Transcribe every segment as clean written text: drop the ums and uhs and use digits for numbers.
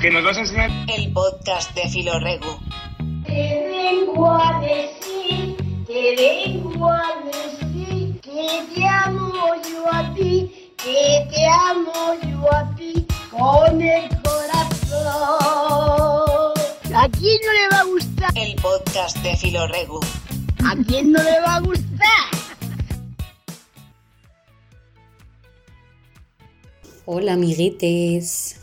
¿Qué nos vas a enseñar? El podcast de Filorrego. Te vengo a decir, te vengo a decir, que te amo yo a ti, que te amo yo a ti, con el corazón. ¿A quién no le va a gustar? El podcast de Filorrego. ¿A quién no le va a gustar? Hola, amiguites.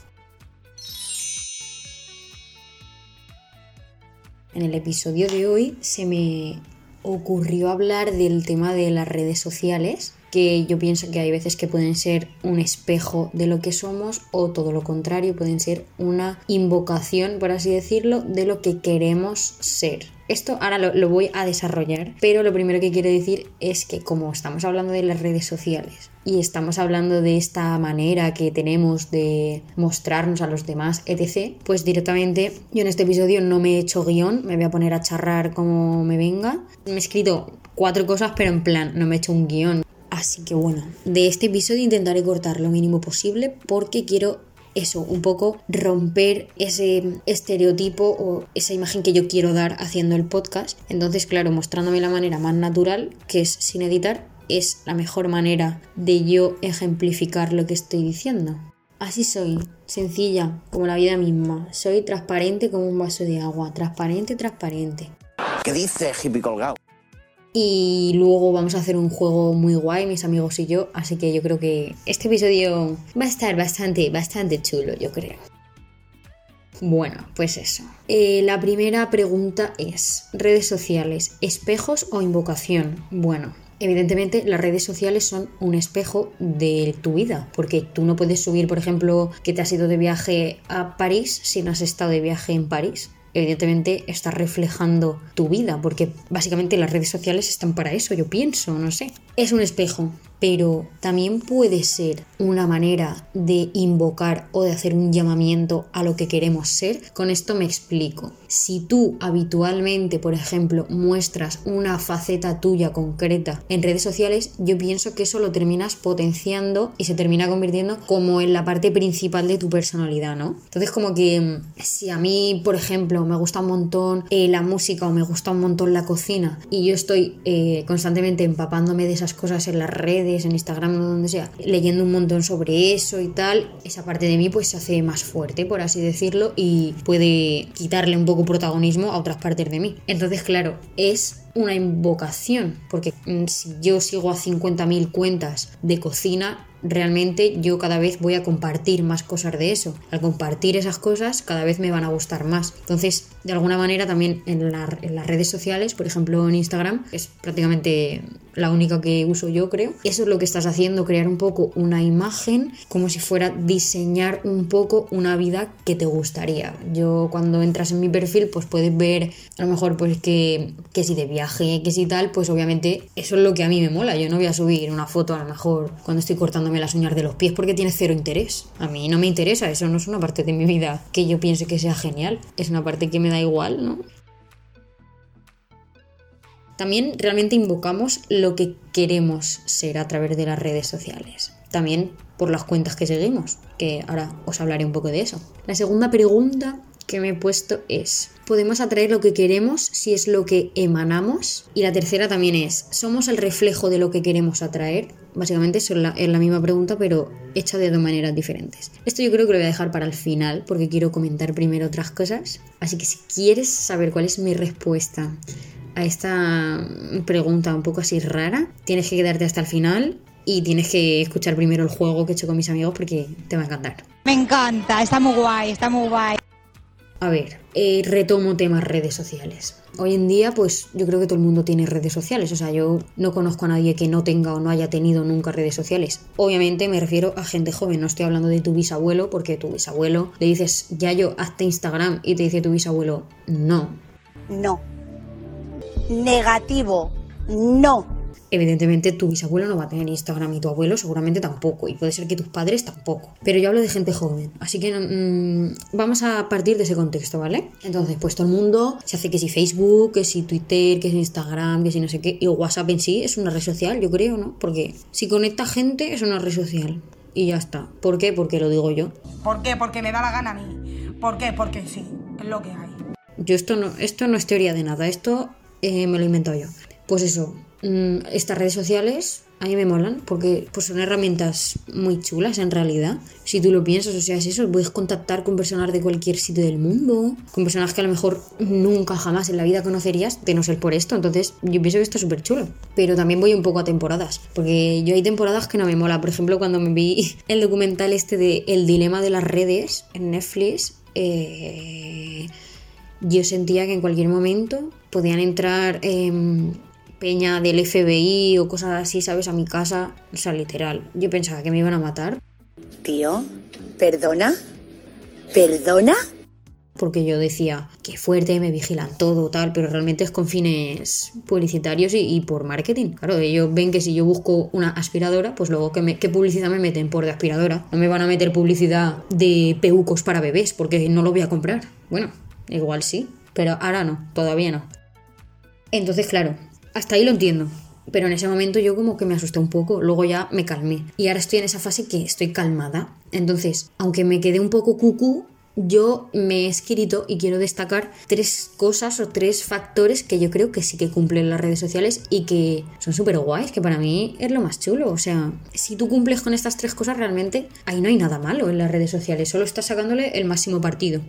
En el episodio de hoy se me ocurrió hablar del tema de las redes sociales, que yo pienso que hay veces que pueden ser un espejo de lo que somos o todo lo contrario, pueden ser una invocación, por así decirlo, de lo que queremos ser. Esto ahora lo voy a desarrollar, pero lo primero que quiero decir es que como estamos hablando de las redes sociales y estamos hablando de esta manera que tenemos de mostrarnos a los demás, etc., pues directamente yo en este episodio no me he hecho guión, me voy a poner a charrar como me venga. Me he escrito 4 cosas, pero en plan, no me he hecho un guión. Así que bueno, de este episodio intentaré cortar lo mínimo posible porque quiero eso, un poco romper ese estereotipo o esa imagen que yo quiero dar haciendo el podcast. Entonces, claro, mostrándome la manera más natural, que es sin editar, es la mejor manera de yo ejemplificar lo que estoy diciendo. Así soy, sencilla, como la vida misma. Soy transparente como un vaso de agua, transparente, transparente. ¿Qué dice hippie colgado? Y luego vamos a hacer un juego muy guay, mis amigos y yo, así que yo creo que este episodio va a estar bastante chulo, yo creo. Bueno, pues eso. La primera pregunta es, ¿redes sociales, espejos o invocación? Bueno, evidentemente las redes sociales son un espejo de tu vida, porque tú no puedes subir, por ejemplo, que te has ido de viaje a París si no has estado de viaje en París. Evidentemente está reflejando tu vida, porque básicamente las redes sociales están para eso, yo pienso, no sé. Es un espejo, pero también puede ser una manera de invocar o de hacer un llamamiento a lo que queremos ser. Con esto me explico. Si tú habitualmente, por ejemplo, muestras una faceta tuya concreta en redes sociales, yo pienso que eso lo terminas potenciando y se termina convirtiendo como en la parte principal de tu personalidad, ¿no? Entonces, como que si a mí, por ejemplo, me gusta un montón la música o me gusta un montón la cocina y yo estoy constantemente empapándome de esas cosas en las redes, en Instagram, donde sea, leyendo un montón sobre eso y tal, esa parte de mí pues se hace más fuerte, por así decirlo, y puede quitarle un poco protagonismo a otras partes de mí. Entonces, claro, es una invocación, porque si yo sigo a 50.000 cuentas de cocina, realmente yo cada vez voy a compartir más cosas de eso. Al compartir esas cosas, cada vez me van a gustar más. Entonces, de alguna manera también en las redes sociales, por ejemplo en Instagram, es prácticamente la única que uso yo, creo. Eso es lo que estás haciendo, crear un poco una imagen, como si fuera diseñar un poco una vida que te gustaría. Yo cuando entras en mi perfil, pues puedes ver a lo mejor pues que si de viaje, que si tal, pues obviamente eso es lo que a mí me mola. Yo no voy a subir una foto a lo mejor cuando estoy cortándome las uñas de los pies porque tiene cero interés. A mí no me interesa, eso no es una parte de mi vida que yo piense que sea genial. Es una parte que me da igual, ¿no? También realmente invocamos lo que queremos ser a través de las redes sociales. También por las cuentas que seguimos, que ahora os hablaré un poco de eso. La segunda pregunta que me he puesto es, ¿podemos atraer lo que queremos si es lo que emanamos? Y la tercera también es, ¿somos el reflejo de lo que queremos atraer? Básicamente es la misma pregunta, pero hecha de dos maneras diferentes. Esto yo creo que lo voy a dejar para el final, porque quiero comentar primero otras cosas. Así que si quieres saber cuál es mi respuesta a esta pregunta un poco así rara, tienes que quedarte hasta el final y tienes que escuchar primero el juego que he hecho con mis amigos porque te va a encantar. Me encanta, está muy guay, está muy guay. A ver, retomo temas redes sociales. Hoy en día, pues yo creo que todo el mundo tiene redes sociales. O sea, yo no conozco a nadie que no tenga o no haya tenido nunca redes sociales. Obviamente me refiero a gente joven, no estoy hablando de tu bisabuelo, porque tu bisabuelo le dices, Yayo, hazte Instagram, y te dice tu bisabuelo, no. No. Negativo. No. Evidentemente tu bisabuelo no va a tener Instagram y tu abuelo seguramente tampoco, y puede ser que tus padres tampoco, pero yo hablo de gente joven, así que vamos a partir de ese contexto, ¿vale? Entonces pues todo el mundo se hace que si Facebook, que si Twitter, que si Instagram, que si no sé qué, y WhatsApp en sí es una red social, yo creo, ¿no? Porque si conecta gente es una red social y ya está. ¿Por qué? Porque lo digo yo. ¿Por qué? Porque me da la gana a mí. ¿Por qué? Porque sí, es lo que hay. Yo esto no es teoría de nada, esto me lo he inventado yo. Pues eso, estas redes sociales a mí me molan porque pues son herramientas muy chulas en realidad. Si tú lo piensas, o sea, es eso, puedes contactar con personas de cualquier sitio del mundo, con personas que a lo mejor nunca jamás en la vida conocerías, de no ser por esto. Entonces yo pienso que esto es súper chulo. Pero también voy un poco a temporadas, porque yo hay temporadas que no me mola. Por ejemplo, cuando me vi el documental este de El dilema de las redes en Netflix, yo sentía que en cualquier momento podían entrar peña del FBI o cosas así, ¿sabes? A mi casa, o sea, literal. Yo pensaba que me iban a matar. Tío, ¿perdona? Porque yo decía, qué fuerte, me vigilan todo, tal, pero realmente es con fines publicitarios y por marketing. Claro, ellos ven que si yo busco una aspiradora, pues luego ¿qué publicidad me meten por de aspiradora? No me van a meter publicidad de peucos para bebés, porque no lo voy a comprar. Bueno, igual sí, pero ahora no, todavía no. Entonces, claro, hasta ahí lo entiendo, pero en ese momento yo como que me asusté un poco, luego ya me calmé. Y ahora estoy en esa fase que estoy calmada. Entonces, aunque me quedé un poco cucú, yo me he escrito y quiero destacar tres cosas o tres factores que yo creo que sí que cumplen las redes sociales y que son súper guays, que para mí es lo más chulo. O sea, si tú cumples con estas tres cosas, realmente ahí no hay nada malo en las redes sociales, solo estás sacándole el máximo partido.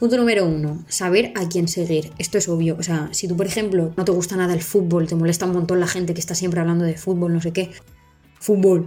Punto número 1, saber a quién seguir. Esto es obvio, o sea, si tú, por ejemplo, no te gusta nada el fútbol, te molesta un montón la gente que está siempre hablando de fútbol, no sé qué, fútbol,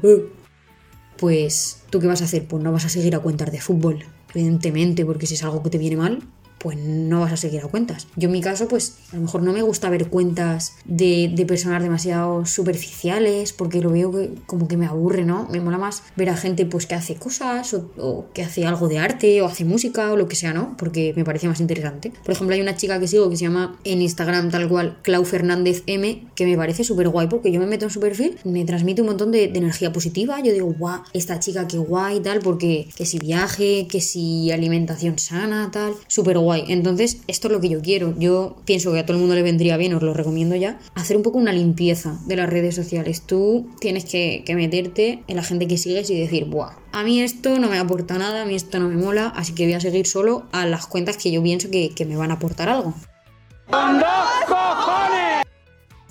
pues, ¿tú qué vas a hacer? Pues no vas a seguir a cuentas de fútbol, evidentemente, porque si es algo que te viene mal, pues no vas a seguir a cuentas. Yo en mi caso, pues, a lo mejor no me gusta ver cuentas de personas demasiado superficiales, porque lo veo que como que me aburre, ¿no? Me mola más ver a gente, pues, que hace cosas o que hace algo de arte o hace música o lo que sea, ¿no? Porque me parece más interesante. Por ejemplo, hay una chica que sigo que se llama en Instagram tal cual Clau Fernández M, que me parece súper guay porque yo me meto en su perfil, me transmite un montón de energía positiva. Yo digo, guau, esta chica qué guay, tal, porque que si viaje, que si alimentación sana, tal, súper guay. Entonces, esto es lo que yo quiero. Yo pienso que a todo el mundo le vendría bien, os lo recomiendo ya, hacer un poco una limpieza de las redes sociales. Tú tienes que meterte en la gente que sigues y decir, buah, a mí esto no me aporta nada, a mí esto no me mola, así que voy a seguir solo a las cuentas que yo pienso que me van a aportar algo.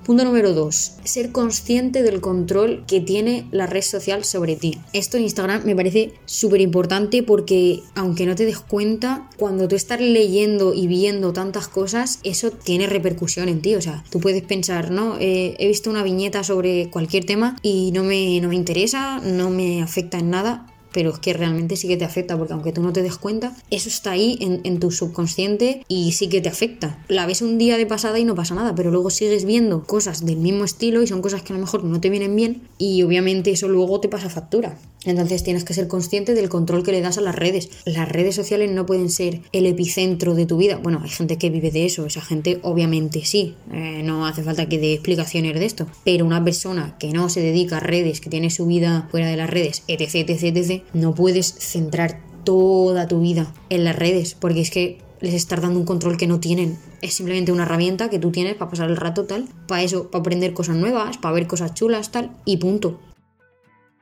Punto número 2, ser consciente del control que tiene la red social sobre ti. Esto en Instagram me parece súper importante porque, aunque no te des cuenta, cuando tú estás leyendo y viendo tantas cosas, eso tiene repercusión en ti. O sea, tú puedes pensar, ¿no? He visto una viñeta sobre cualquier tema y no me interesa, no me afecta en nada. Pero es que realmente sí que te afecta, porque aunque tú no te des cuenta, eso está ahí en tu subconsciente y sí que te afecta. La ves un día de pasada y no pasa nada, pero luego sigues viendo cosas del mismo estilo y son cosas que a lo mejor no te vienen bien y obviamente eso luego te pasa factura. Entonces tienes que ser consciente del control que le das a las redes. Las redes sociales no pueden ser el epicentro de tu vida. Bueno, hay gente que vive de eso, esa gente obviamente sí, no hace falta que dé explicaciones de esto, pero una persona que no se dedica a redes, que tiene su vida fuera de las redes, etc, etc, etc, no puedes centrar toda tu vida en las redes, porque es que les estás dando un control que no tienen. Es simplemente una herramienta que tú tienes para pasar el rato, tal, para eso, para aprender cosas nuevas, para ver cosas chulas, tal, y punto.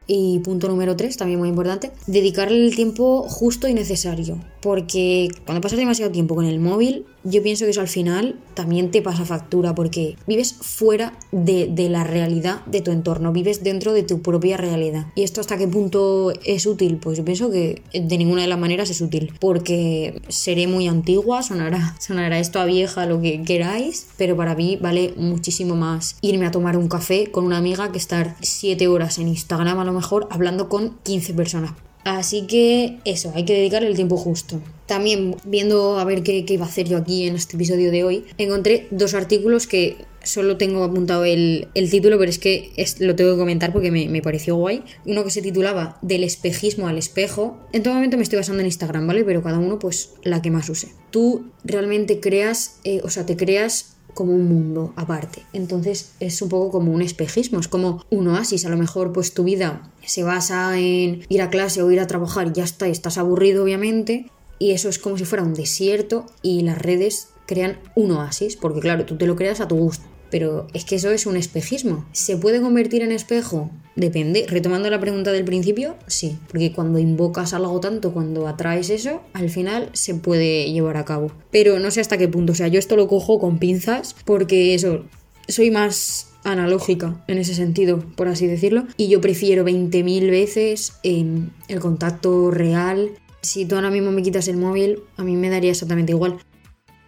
Y punto número 3, también muy importante, dedicarle el tiempo justo y necesario, porque cuando pasas demasiado tiempo con el móvil, yo pienso que eso al final también te pasa factura, porque vives fuera de la realidad de tu entorno, vives dentro de tu propia realidad. ¿Y esto hasta qué punto es útil? Pues yo pienso que de ninguna de las maneras es útil, porque seré muy antigua, sonará esto a vieja, lo que queráis, pero para mí vale muchísimo más irme a tomar un café con una amiga que estar 7 horas en Instagram a lo mejor hablando con 15 personas. Así que eso, hay que dedicarle el tiempo justo. También, viendo a ver qué iba a hacer yo aquí en este episodio de hoy, encontré dos artículos que solo tengo apuntado el título, pero es que lo tengo que comentar porque me pareció guay. Uno que se titulaba Del espejismo al espejo. En todo momento me estoy basando en Instagram, ¿vale? Pero cada uno, pues, la que más use. Tú realmente creas, te creas como un mundo aparte. Entonces es un poco como un espejismo, es como un oasis. A lo mejor pues tu vida se basa en ir a clase o ir a trabajar y ya está, y estás aburrido obviamente, y eso es como si fuera un desierto, y las redes crean un oasis, porque claro, tú te lo creas a tu gusto. pero es que eso es un espejismo. ¿Se puede convertir en espejo? Depende. Retomando la pregunta del principio, sí, porque cuando invocas algo tanto, cuando atraes eso, al final se puede llevar a cabo. Pero no sé hasta qué punto, o sea, yo esto lo cojo con pinzas porque eso, soy más analógica en ese sentido, por así decirlo, y yo prefiero 20.000 veces en el contacto real. Si tú ahora mismo me quitas el móvil, a mí me daría exactamente igual.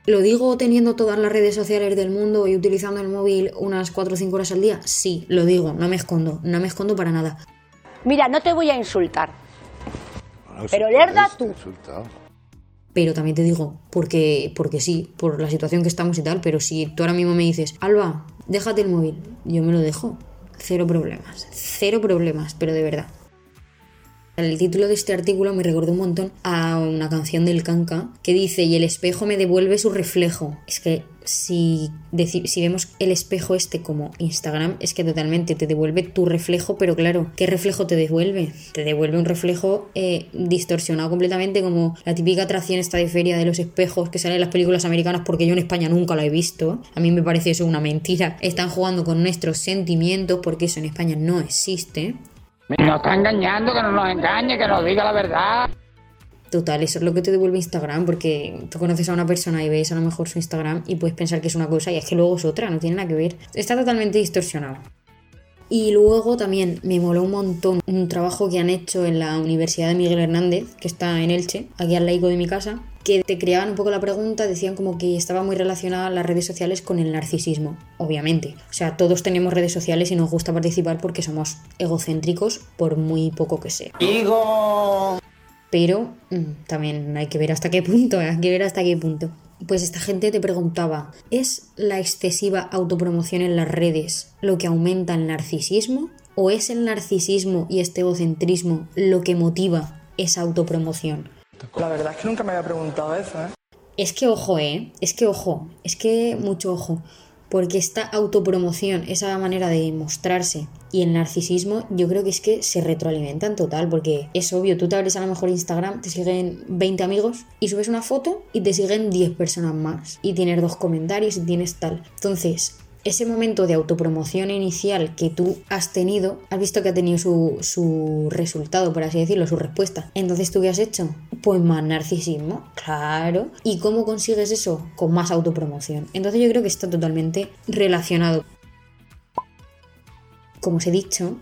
¿Lo digo teniendo todas las redes sociales del mundo y utilizando el móvil unas 4 o 5 horas al día? Sí, lo digo, no me escondo para nada. Mira, no te voy a insultar, bueno, pero lerda tú. Insultado. Pero también te digo, porque sí, por la situación que estamos y tal, pero si tú ahora mismo me dices, Alba, déjate el móvil, yo me lo dejo. Cero problemas, pero de verdad. El título de este artículo me recordó un montón a una canción del Kanka que dice, y el espejo me devuelve su reflejo. Es que si vemos el espejo este como Instagram, es que totalmente te devuelve tu reflejo, pero claro, ¿qué reflejo te devuelve? Te devuelve un reflejo distorsionado completamente, como la típica atracción esta de feria de los espejos que sale en las películas americanas, porque yo en España nunca la he visto. A mí me parece eso una mentira. Están jugando con nuestros sentimientos porque eso en España no existe. Nos está engañando, que no nos engañe, que nos diga la verdad. Total, eso es lo que te devuelve Instagram, porque tú conoces a una persona y ves a lo mejor su Instagram y puedes pensar que es una cosa y es que luego es otra, no tiene nada que ver. Está totalmente distorsionado. Y luego también me moló un montón un trabajo que han hecho en la Universidad de Miguel Hernández, que está en Elche, aquí al lado de mi casa, que te creaban un poco la pregunta, decían como que estaba muy relacionada las redes sociales con el narcisismo, obviamente. O sea, todos tenemos redes sociales y nos gusta participar porque somos egocéntricos por muy poco que sea. ¡Ego! Pero también hay que ver hasta qué punto. Pues esta gente te preguntaba, ¿es la excesiva autopromoción en las redes lo que aumenta el narcisismo? ¿O es el narcisismo y este egocentrismo lo que motiva esa autopromoción? La verdad es que nunca me había preguntado eso, ¿eh? Es que mucho ojo, porque esta autopromoción, esa manera de mostrarse y el narcisismo, yo creo que es que se retroalimentan total, porque es obvio, tú te abres a lo mejor Instagram, te siguen 20 amigos y subes una foto y te siguen 10 personas más y tienes 2 comentarios y tienes tal. Entonces, ese momento de autopromoción inicial que tú has tenido, has visto que ha tenido su resultado, por así decirlo, su respuesta. Entonces, ¿tú qué has hecho? Pues más narcisismo, claro. ¿Y cómo consigues eso? Con más autopromoción. Entonces yo creo que está totalmente relacionado. Como os he dicho,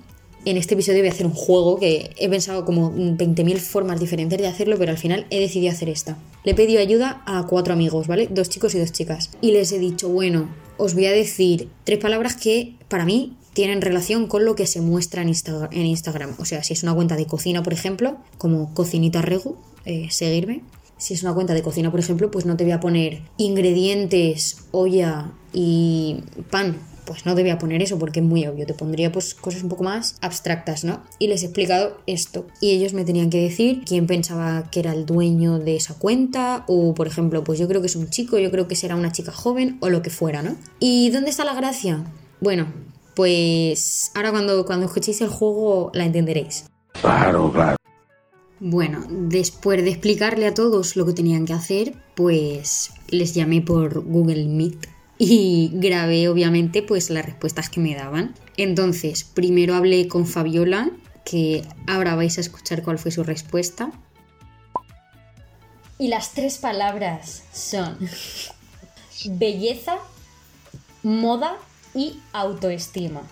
en este episodio voy a hacer un juego que he pensado como 20.000 formas diferentes de hacerlo, pero al final he decidido hacer esta. Le he pedido ayuda a 4 amigos, ¿vale? 2 chicos y 2 chicas. Y les he dicho, bueno, os voy a decir 3 palabras que para mí tienen relación con lo que se muestra en Instagram. O sea, si es una cuenta de cocina, por ejemplo, como Cocinita Regu, seguirme. Si es una cuenta de cocina, por ejemplo, pues no te voy a poner ingredientes, olla y pan. Pues no te voy a poner eso porque es muy obvio, te pondría pues cosas un poco más abstractas, ¿no? Y les he explicado esto y ellos me tenían que decir quién pensaba que era el dueño de esa cuenta o, por ejemplo, pues yo creo que es un chico, yo creo que será una chica joven o lo que fuera, ¿no? ¿Y dónde está la gracia? Bueno, pues ahora cuando escuchéis el juego la entenderéis. Claro. Bueno, después de explicarle a todos lo que tenían que hacer, pues les llamé por Google Meet. Y grabé, obviamente, pues las respuestas que me daban. Entonces, primero hablé con Fabiola, que ahora vais a escuchar cuál fue su respuesta. Y las 3 palabras son belleza, moda y autoestima.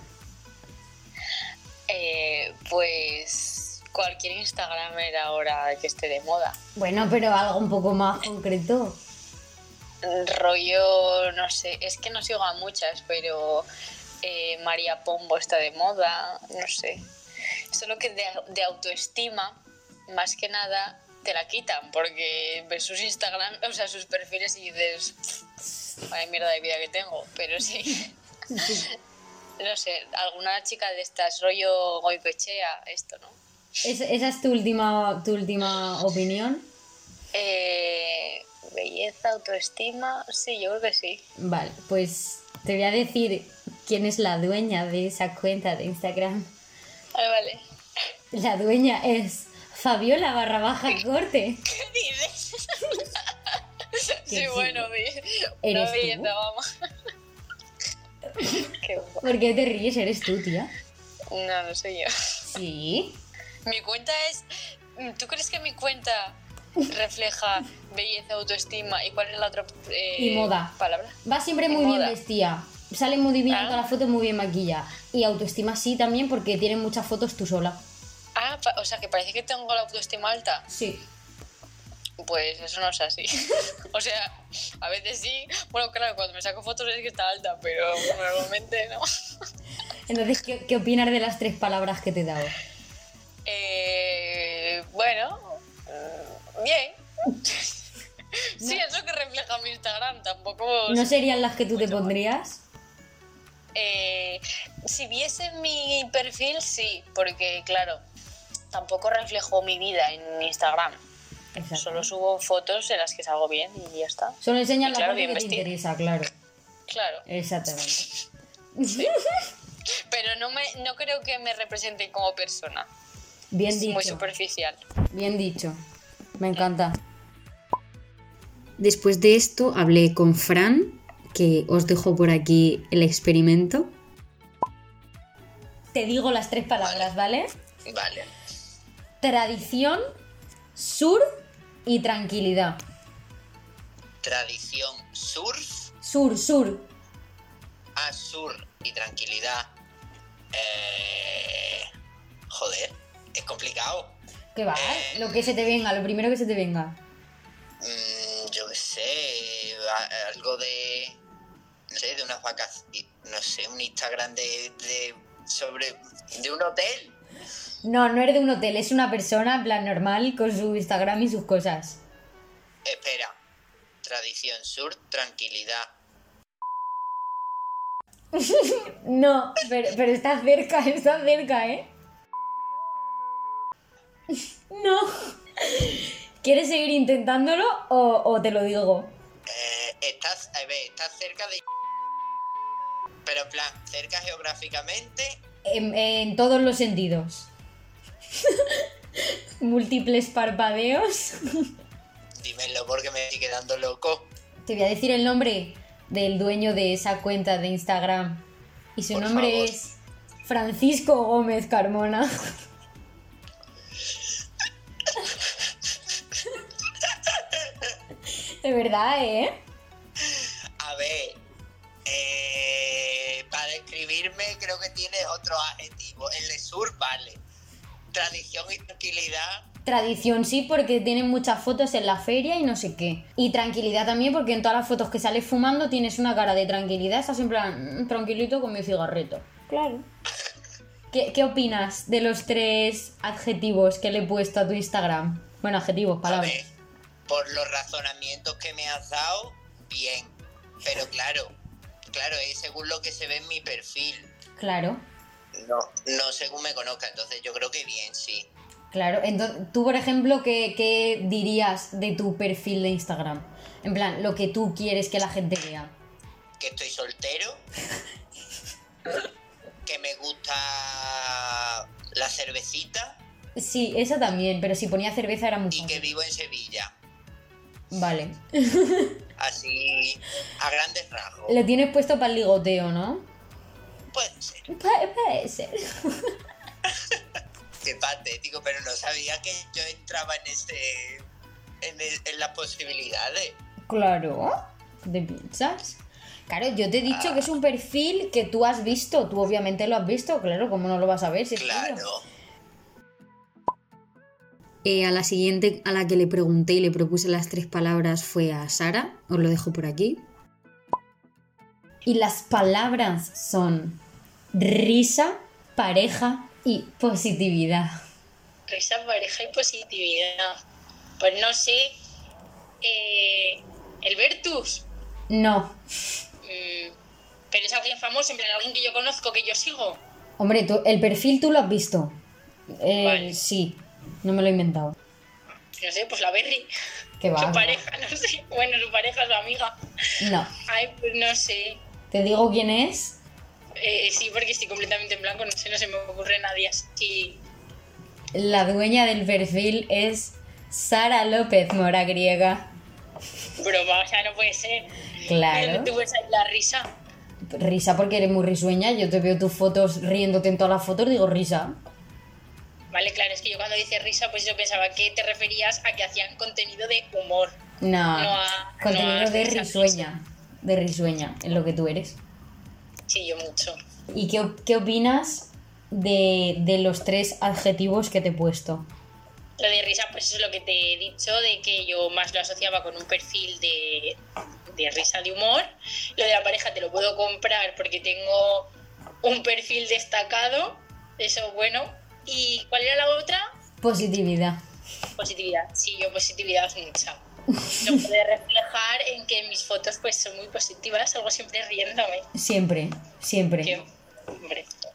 Pues cualquier Instagramer ahora que esté de moda. Bueno, pero algo un poco más concreto. Rollo, no sé, es que no sigo a muchas, pero María Pombo está de moda, no sé. Solo que de autoestima, más que nada, te la quitan, porque ves sus Instagram, o sea, sus perfiles y dices, vaya mierda de vida que tengo, pero sí. No sé, alguna chica de estas, rollo Goipechea, esto, ¿no? ¿Esa es tu última opinión? Belleza, autoestima, sí, yo creo que sí. Vale, pues te voy a decir quién es la dueña de esa cuenta de Instagram. Vale. La dueña es Fabiola ¡Corte! ¿Qué dices? Sí, bueno, una belleza, vamos. Qué guay. ¿Por qué te ríes? ¿Eres tú, tía? No, no soy yo. ¿Sí? Mi cuenta es... ¿Tú crees que mi cuenta refleja belleza, autoestima y cuál es la otra y moda? Palabra. Va siempre muy moda. Bien vestida. Sale muy bien todas las fotos, muy bien maquillada. Y autoestima sí también porque tiene muchas fotos tú sola. Ah, o sea que parece que tengo la autoestima alta. Sí. Pues eso no es así. O sea, a veces sí. Bueno, claro, cuando me saco fotos es que está alta, pero normalmente no. Entonces, ¿qué opinas de las tres palabras que te he dado? Bien. Sí, no. Eso que refleja mi Instagram, tampoco... ¿No serían las que tú te pondrías? Si viese mi perfil, sí, porque, claro, tampoco reflejo mi vida en Instagram. Exacto. Solo subo fotos en las que salgo bien y ya está. Solo enseñan la parte que te interesa, claro. Claro. Exactamente. Sí. Pero no creo que me representen como persona. Bien dicho. Muy superficial. Bien dicho. Me encanta. Después de esto hablé con Fran, que os dejo por aquí el experimento. Te digo las tres palabras, ¿vale? Vale. Tradición, surf y tranquilidad. Tradición, surf. Sur. Ah, surf y tranquilidad. Joder, es complicado. ¿Qué va? Lo que se te venga, lo primero que se te venga. Yo qué sé, algo de... No sé, de unas vacaciones... No sé, un Instagram de un hotel. No es de un hotel, es una persona en plan normal con su Instagram y sus cosas. Espera. Tradición sur, tranquilidad. No, pero está cerca, ¿eh? No. ¿Quieres seguir intentándolo o te lo digo? Estás cerca de... Pero en plan, ¿cerca geográficamente? En todos los sentidos. Múltiples parpadeos. Dímelo porque me estoy quedando loco. Te voy a decir el nombre del dueño de esa cuenta de Instagram. Y su nombre es Francisco Gómez Carmona. De verdad, ¿eh? A ver, para describirme creo que tiene otro adjetivo. El de sur, vale. Tradición y tranquilidad. Tradición sí, porque tienen muchas fotos en la feria y no sé qué. Y tranquilidad también, porque en todas las fotos que sales fumando tienes una cara de tranquilidad. Estás en plan, tranquilito con mi cigarrito. Claro. ¿Qué opinas de los tres adjetivos que le he puesto a tu Instagram? Bueno, adjetivos, palabras. A ver. Por los razonamientos que me has dado, bien. Pero claro, es según lo que se ve en mi perfil. Claro. No según me conozca, entonces yo creo que bien, sí. Claro, entonces, tú por ejemplo, ¿qué dirías de tu perfil de Instagram? En plan, lo que tú quieres que la gente vea. Que estoy soltero. Que me gusta la cervecita. Sí, esa también, pero si ponía cerveza era muy fácil. Y que vivo en Sevilla. Vale. Así, a grandes rasgos. Lo tienes puesto para el ligoteo, ¿no? Puede ser. Puede ser. Qué patético, pero no sabía que yo entraba en en las posibilidades. Claro, ¿te piensas? Claro, yo te he dicho que es un perfil que tú has visto. Tú obviamente lo has visto, claro, ¿cómo no lo vas a ver? Si claro. A la siguiente a la que le pregunté y le propuse las tres palabras fue a Sara. Os lo dejo por aquí. Y las palabras son risa, pareja y positividad. Risa, pareja y positividad. Pues no sé. ¿El Vertus? No. ¿Pero es alguien famoso? ¿En plan alguien que yo conozco, que yo sigo? Hombre, el perfil tú lo has visto. Vale. Sí. No me lo he inventado. No sé, pues la Berry. ¿Qué va? Su pareja, no sé. Bueno, su pareja, su amiga. No. Ay, pues no sé. ¿Te digo quién es? Sí, porque estoy completamente en blanco. No se me ocurre nadie así. La dueña del perfil es Sara López, mora griega. Broma, o sea, no puede ser. Claro. ¿Tú ves ahí la risa? Risa porque eres muy risueña. Yo te veo tus fotos riéndote en todas las fotos, digo risa. Vale, claro, es que yo cuando dices risa, pues yo pensaba que te referías a que hacían contenido de humor. No, contenido de risueña. De risueña, es lo que tú eres. Sí, yo mucho. ¿Y qué opinas de los 3 adjetivos que te he puesto? Lo de risa, pues es lo que te he dicho, de que yo más lo asociaba con un perfil de risa, de humor. Lo de la pareja te lo puedo comprar porque tengo un perfil destacado, eso bueno. ¿Y cuál era la otra? Positividad. Positividad, sí, yo positividad es mucha. Lo puedo reflejar en que mis fotos pues son muy positivas, salgo siempre riéndome. Siempre. Siempre.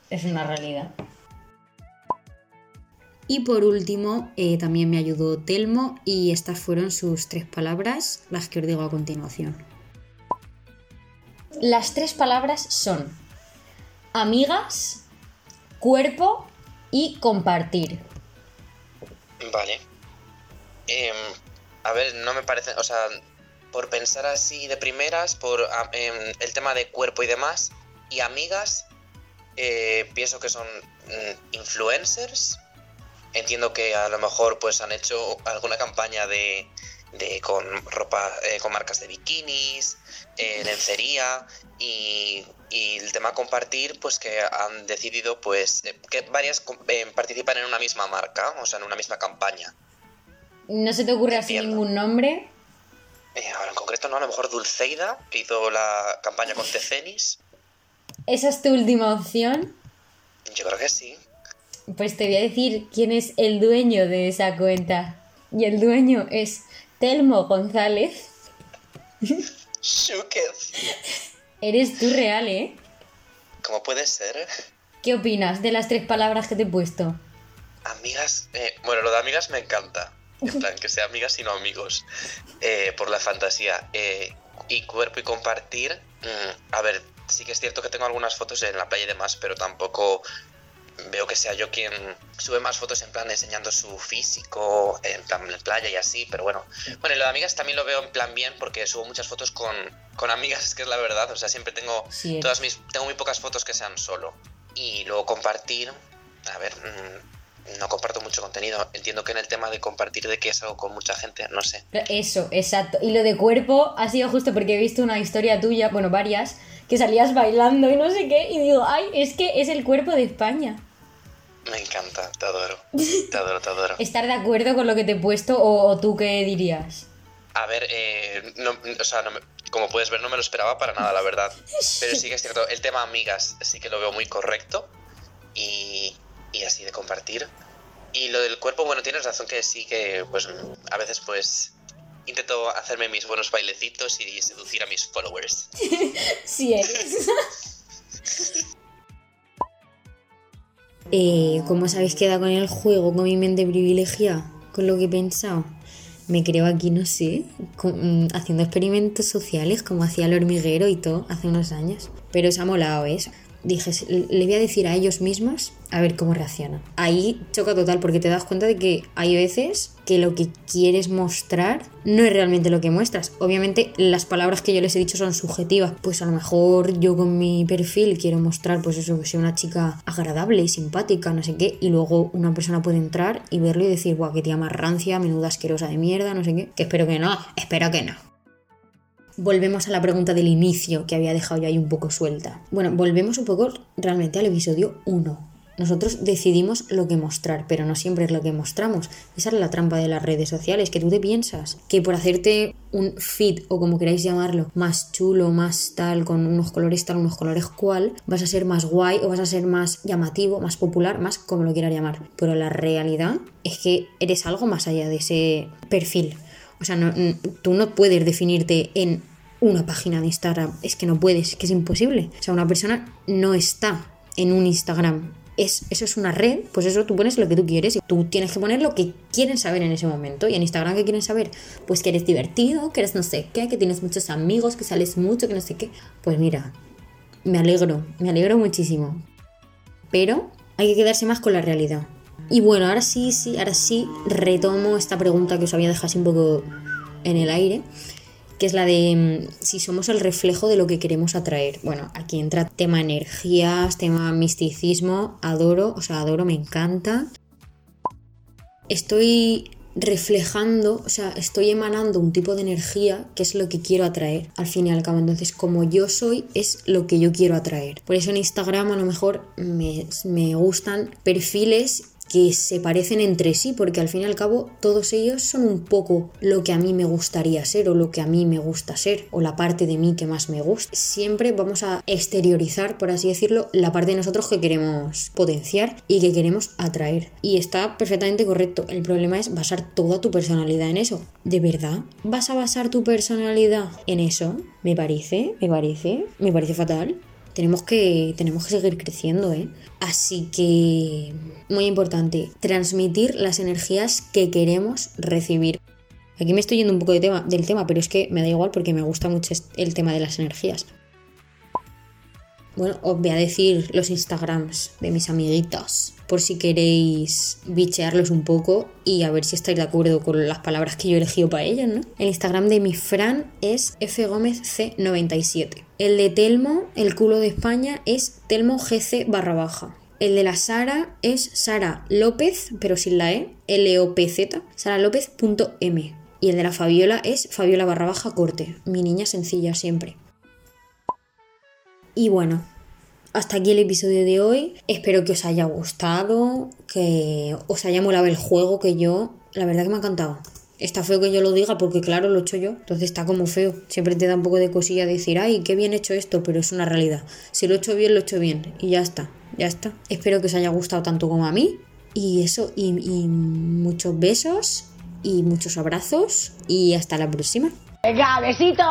Es una realidad. Y por último, también me ayudó Telmo y estas fueron sus 3 palabras, las que os digo a continuación. Las 3 palabras son amigas, cuerpo y compartir. Vale. A ver, no me parece, o sea, por pensar así de primeras, por el tema de cuerpo y demás, y amigas, pienso que son influencers. Entiendo que a lo mejor pues han hecho alguna campaña de con ropa, con marcas de bikinis, lencería y el tema compartir, pues que han decidido pues que varias participan en una misma marca, o sea, en una misma campaña. ¿No se te ocurre así ningún nombre? Ahora en concreto no, a lo mejor Dulceida, que hizo la campaña con Tecenis. ¿Esa es tu última opción? Yo creo que sí. Pues te voy a decir quién es el dueño de esa cuenta. Y el dueño es Telmo González. Eres tú real, ¿eh? ¿Cómo puede ser? ¿Qué opinas de las 3 palabras que te he puesto? Amigas... bueno, lo de amigas me encanta. En plan, que sea amigas y no amigos. Por la fantasía. Y cuerpo y compartir... a ver, sí que es cierto que tengo algunas fotos en la playa y demás, pero tampoco... Veo que sea yo quien sube más fotos en plan enseñando su físico, en plan playa y así, pero bueno. Bueno, y lo de amigas también lo veo en plan bien porque subo muchas fotos con amigas, que es la verdad. O sea, siempre tengo tengo muy pocas fotos que sean solo. Y luego compartir, a ver, no comparto mucho contenido. Entiendo que en el tema de compartir de que es algo con mucha gente, no sé. Eso, exacto. Y lo de cuerpo ha sido justo porque he visto una historia tuya, bueno, varias, que salías bailando y no sé qué, y digo, ay, es que es el cuerpo de España. Me encanta, te adoro, te adoro, te adoro. ¿Estar de acuerdo con lo que te he puesto o tú qué dirías? A ver, no, o sea, no, como puedes ver, no me lo esperaba para nada, la verdad. Pero sí que es cierto, el tema amigas sí que lo veo muy correcto y así de compartir. Y lo del cuerpo, bueno, tienes razón que sí que pues a veces pues... Intento hacerme mis buenos bailecitos y seducir a mis followers. Sí eres. ¿Cómo os habéis quedado con el juego? ¿Con mi mente privilegiada? ¿Con lo que he pensado? Me creo aquí, no sé, haciendo experimentos sociales como hacía el hormiguero y todo hace unos años. Pero os ha molado, ¿eh? Dije, le voy a decir a ellos mismos a ver cómo reaccionan. Ahí choca total porque te das cuenta de que hay veces que lo que quieres mostrar no es realmente lo que muestras. Obviamente las palabras que yo les he dicho son subjetivas. Pues a lo mejor yo con mi perfil quiero mostrar pues eso, que soy una chica agradable y simpática, no sé qué. Y luego una persona puede entrar y verlo y decir, guau, qué tía más rancia, menuda asquerosa de mierda, no sé qué. Que espero que no. Volvemos a la pregunta del inicio que había dejado yo ahí un poco suelta. Bueno, volvemos un poco realmente al episodio 1. Nosotros decidimos lo que mostrar, pero no siempre es lo que mostramos. Esa es la trampa de las redes sociales, que tú te piensas que por hacerte un feed, o como queráis llamarlo, más chulo, más tal, con unos colores tal, unos colores cual, vas a ser más guay o vas a ser más llamativo, más popular, más como lo quieras llamar. Pero la realidad es que eres algo más allá de ese perfil. O sea, tú no puedes definirte en una página de Instagram. Es que no puedes, es que es imposible. O sea, una persona no está en un Instagram. Eso es una red, pues eso tú pones lo que tú quieres y tú tienes que poner lo que quieren saber en ese momento. Y en Instagram, ¿qué quieren saber? Pues que eres divertido, que eres no sé qué, que tienes muchos amigos, que sales mucho, que no sé qué. Pues mira, me alegro muchísimo. Pero hay que quedarse más con la realidad. Y bueno, ahora sí, retomo esta pregunta que os había dejado así un poco en el aire, que es la de si somos el reflejo de lo que queremos atraer. Bueno, aquí entra tema energías, tema misticismo, adoro, me encanta. Estoy reflejando, o sea, estoy emanando un tipo de energía que es lo que quiero atraer, al fin y al cabo. Entonces, como yo soy, es lo que yo quiero atraer. Por eso en Instagram a lo mejor me gustan perfiles que se parecen entre sí, porque al fin y al cabo todos ellos son un poco lo que a mí me gustaría ser, o lo que a mí me gusta ser, o la parte de mí que más me gusta. Siempre vamos a exteriorizar, por así decirlo, la parte de nosotros que queremos potenciar y que queremos atraer, y está perfectamente correcto. El problema es basar toda tu personalidad en eso. ¿De verdad vas a basar tu personalidad en eso? Me parece fatal. Tenemos que seguir creciendo, ¿eh? Así que, muy importante, transmitir las energías que queremos recibir. Aquí me estoy yendo un poco del tema, pero es que me da igual porque me gusta mucho el tema de las energías. Bueno, os voy a decir los Instagrams de mis amiguitas, por si queréis bichearlos un poco y a ver si estáis de acuerdo con las palabras que yo he elegido para ellos, ¿no? El Instagram de mi Fran es fgomezc97. El de Telmo, el culo de España, es telmogc_. El de la Sara es Sara López, pero sin la E, L-O-P-Z, saralopez.m. Y el de la Fabiola es Fabiola Barra Baja Corte, mi niña sencilla siempre. Y bueno, hasta aquí el episodio de hoy. Espero que os haya gustado, que os haya molado el juego, que yo, la verdad que me ha encantado. Está feo que yo lo diga porque claro, lo he hecho yo, entonces está como feo. Siempre te da un poco de cosilla decir, ay, qué bien he hecho esto, pero es una realidad. Si lo he hecho bien, lo he hecho bien y ya está. Espero que os haya gustado tanto como a mí. Y eso, y muchos besos y muchos abrazos y hasta la próxima. Venga, besito.